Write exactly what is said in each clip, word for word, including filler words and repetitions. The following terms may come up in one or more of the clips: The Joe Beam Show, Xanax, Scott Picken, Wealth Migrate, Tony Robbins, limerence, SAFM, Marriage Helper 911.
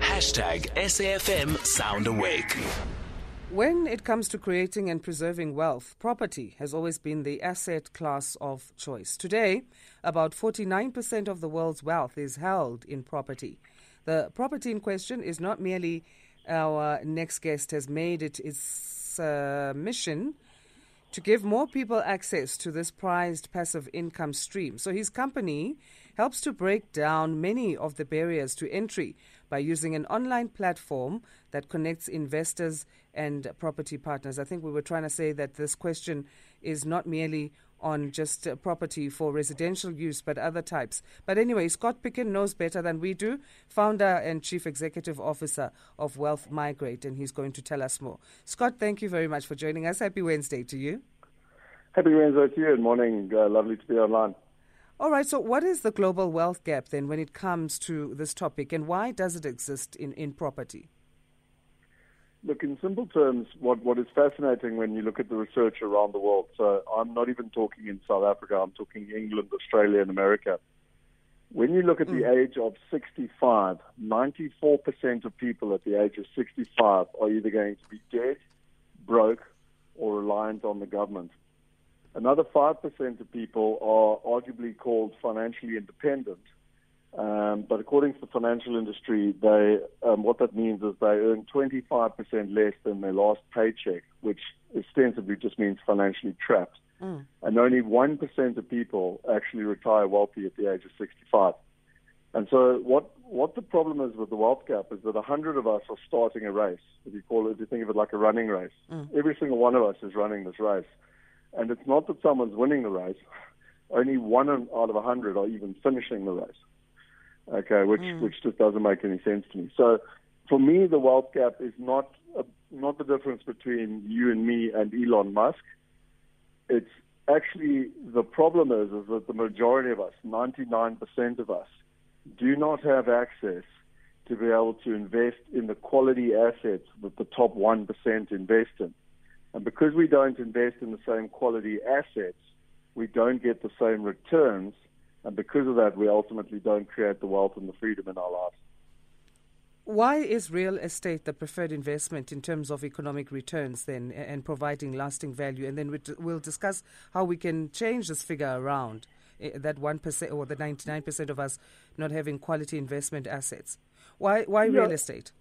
Hashtag S A F M Sound Awake. When it comes to creating and preserving wealth, property has always been the asset class of choice. Today, about forty-nine percent of the world's wealth is held in property. The property in question is not merely our next guest has made it its uh, mission to give more people access to this prized passive income stream. So his company helps to break down many of the barriers to entry by using an online platform that connects investors and property partners. I think we were trying to say that this question is not merely on just uh, property for residential use, but other types. But anyway, Scott Picken knows better than we do, founder and chief executive officer of Wealth Migrate, and he's going to tell us more. Scott, thank you very much for joining us. Happy Wednesday to you. Happy Wednesday to you. Good morning. Uh, lovely to be online. All right, so what is the global wealth gap then when it comes to this topic, and why does it exist in, in property? Look, in simple terms, what, what is fascinating when you look at the research around the world, so I'm not even talking in South Africa, I'm talking England, Australia and America. When you look at mm. the age of sixty-five, ninety-four percent of people at the age of sixty-five are either going to be dead, broke or reliant on the government. Another five percent of people are arguably called financially independent. Um, but according to the financial industry, they um, what that means is they earn twenty-five percent less than their last paycheck, which ostensibly just means financially trapped. Mm. And only one percent of people actually retire wealthy at the age of sixty-five. And so what, what the problem is with the wealth gap is that one hundred of us are starting a race, if you call it, if you think of it like a running race. Mm. Every single one of us is running this race. And it's not that someone's winning the race. Only one out of one hundred are even finishing the race. Okay, which mm. which just doesn't make any sense to me. So, for me, the wealth gap is not a, not the difference between you and me and Elon Musk. It's actually the problem is is that the majority of us, ninety-nine percent of us, do not have access to be able to invest in the quality assets that the top one percent invest in, and because we don't invest in the same quality assets, we don't get the same returns. And because of that, we ultimately don't create the wealth and the freedom in our lives. Why is real estate the preferred investment in terms of economic returns then and providing lasting value? And then we'll discuss how we can change this figure around, that one percent or the ninety-nine percent of us not having quality investment assets. Why, why yeah. real estate?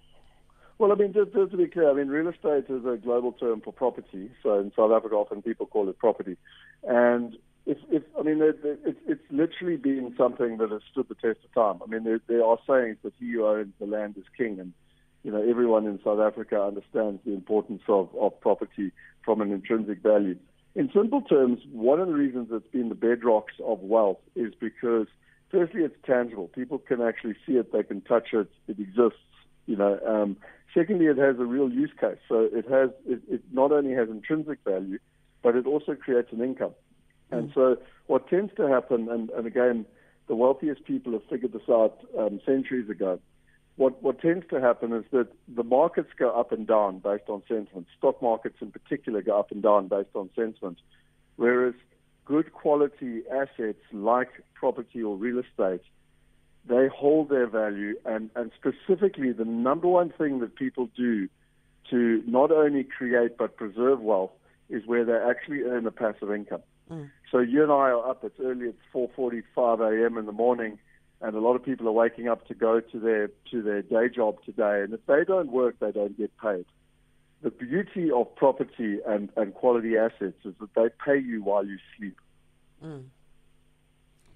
Well, I mean, just, just to be clear, I mean, real estate is a global term for property. So in South Africa, often people call it property. And It's, it's, I mean, it, it, it's literally been something that has stood the test of time. I mean, there, there are sayings that he who owns the land is king, and you know everyone in South Africa understands the importance of, of property from an intrinsic value. In simple terms, one of the reasons it's been the bedrocks of wealth is because, firstly, it's tangible. People can actually see it, they can touch it, it exists. You know, um, secondly, it has a real use case. So it has, it, it not only has intrinsic value, but it also creates an income. And so what tends to happen, and, and again, the wealthiest people have figured this out um, centuries ago, what, what tends to happen is that the markets go up and down based on sentiment. Stock markets in particular go up and down based on sentiment, whereas good quality assets like property or real estate, they hold their value. And, and specifically, the number one thing that people do to not only create but preserve wealth is where they actually earn a passive income. Mm. So you and I are up, it's early, it's four forty-five a.m. in the morning, and a lot of people are waking up to go to their to their day job today. And if they don't work, they don't get paid. The beauty of property and, and quality assets is that they pay you while you sleep. Mm.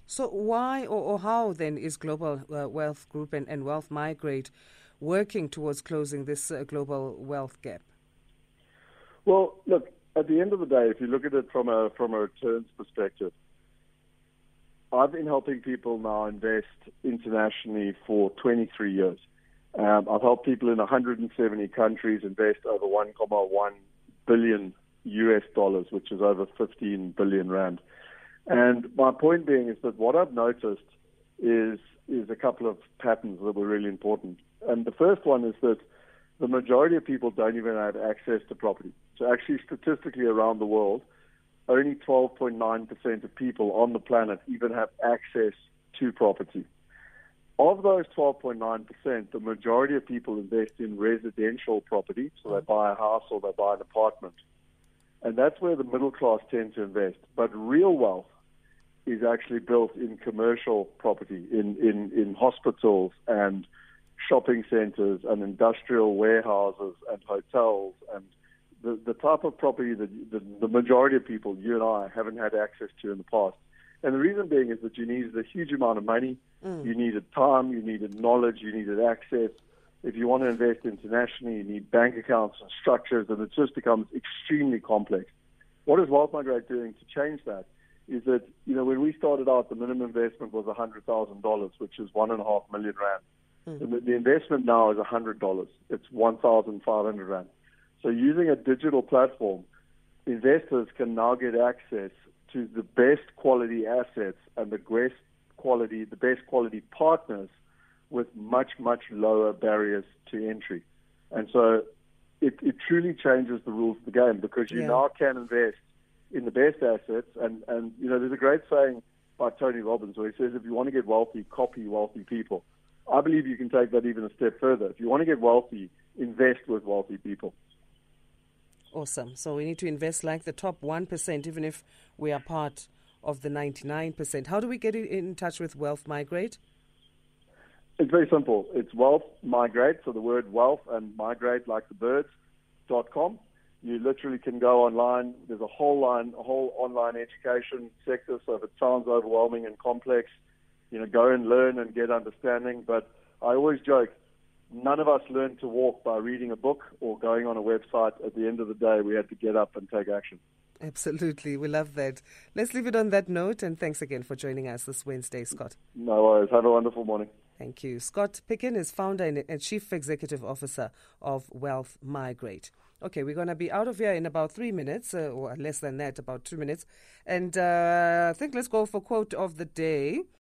So why or, or how then is Global uh, Wealth Group and, and Wealth Migrate working towards closing this uh, global wealth gap? Well, look, at the end of the day, if you look at it from a from a returns perspective, I've been helping people now invest internationally for twenty-three years. Um, I've helped people in one hundred seventy countries invest over one point one billion U S dollars, which is over fifteen billion rand. And my point being is that what I've noticed is is a couple of patterns that were really important. And the first one is that the majority of people don't even have access to property. So actually, statistically around the world, only twelve point nine percent of people on the planet even have access to property. Of those twelve point nine percent, the majority of people invest in residential property, so they buy a house or they buy an apartment. And that's where the middle class tend to invest. But real wealth is actually built in commercial property, in, in, in hospitals and shopping centers and industrial warehouses and hotels and the, the type of property that the, the majority of people, you and I, haven't had access to in the past. And the reason being is that you needed a huge amount of money, mm. you needed time, you needed knowledge, you needed access. If you want to invest internationally, you need bank accounts and structures, and it just becomes extremely complex. What is Wealth Migrate doing to change that? Is that, you know, when we started out, the minimum investment was one hundred thousand dollars, which is one and a half million rand. Mm. The, the investment now is one hundred dollars. It's one thousand five hundred rand. So using a digital platform, investors can now get access to the best quality assets and the best quality, the best quality partners with much, much lower barriers to entry. And so it, it truly changes the rules of the game because you yeah. now can invest in the best assets. And, and, you know, there's a great saying by Tony Robbins where he says, if you want to get wealthy, copy wealthy people. I believe you can take that even a step further. If you want to get wealthy, invest with wealthy people. Awesome. So we need to invest like the top one percent, even if we are part of the ninety-nine percent. How do we get in touch with Wealth Migrate? It's very simple. It's Wealth Migrate, so the word wealth and migrate like the birds, dot com. You literally can go online. There's a whole line, a whole online education sector, so if it sounds overwhelming and complex, you know, go and learn and get understanding. But I always joke, none of us learned to walk by reading a book or going on a website. At the end of the day, we had to get up and take action. Absolutely. We love that. Let's leave it on that note. And thanks again for joining us this Wednesday, Scott. No worries. Have a wonderful morning. Thank you. Scott Picken is founder and chief executive officer of Wealth Migrate. Okay, we're going to be out of here in about three minutes, uh, or less than that, about two minutes. And uh, I think let's go for quote of the day.